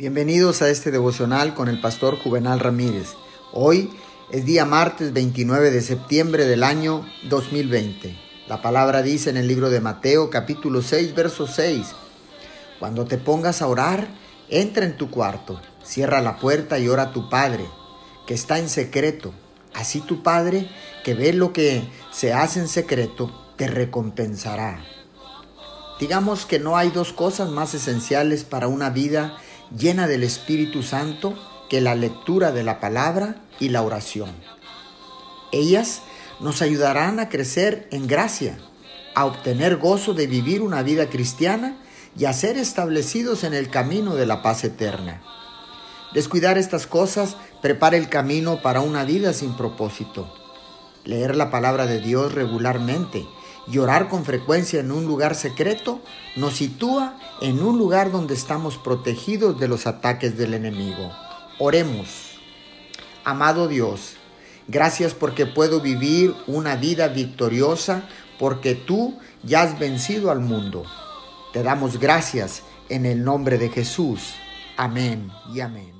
Bienvenidos a este devocional con el pastor Juvenal Ramírez. Hoy es día martes 29 de septiembre del año 2020. La palabra dice en el libro de Mateo capítulo 6 verso 6. Cuando te pongas a orar, entra en tu cuarto, cierra la puerta y ora a tu Padre, que está en secreto. Así tu Padre, que ve lo que se hace en secreto, te recompensará. Digamos que no hay dos cosas más esenciales para una vida llena del Espíritu Santo que la lectura de la palabra y la oración. Ellas nos ayudarán a crecer en gracia, a obtener gozo de vivir una vida cristiana y a ser establecidos en el camino de la paz eterna. Descuidar estas cosas prepara el camino para una vida sin propósito. Leer la palabra de Dios regularmente y orar con frecuencia en un lugar secreto nos sitúa en un lugar donde estamos protegidos de los ataques del enemigo. Oremos. Amado Dios, gracias porque puedo vivir una vida victoriosa, porque tú ya has vencido al mundo. Te damos gracias en el nombre de Jesús. Amén y amén.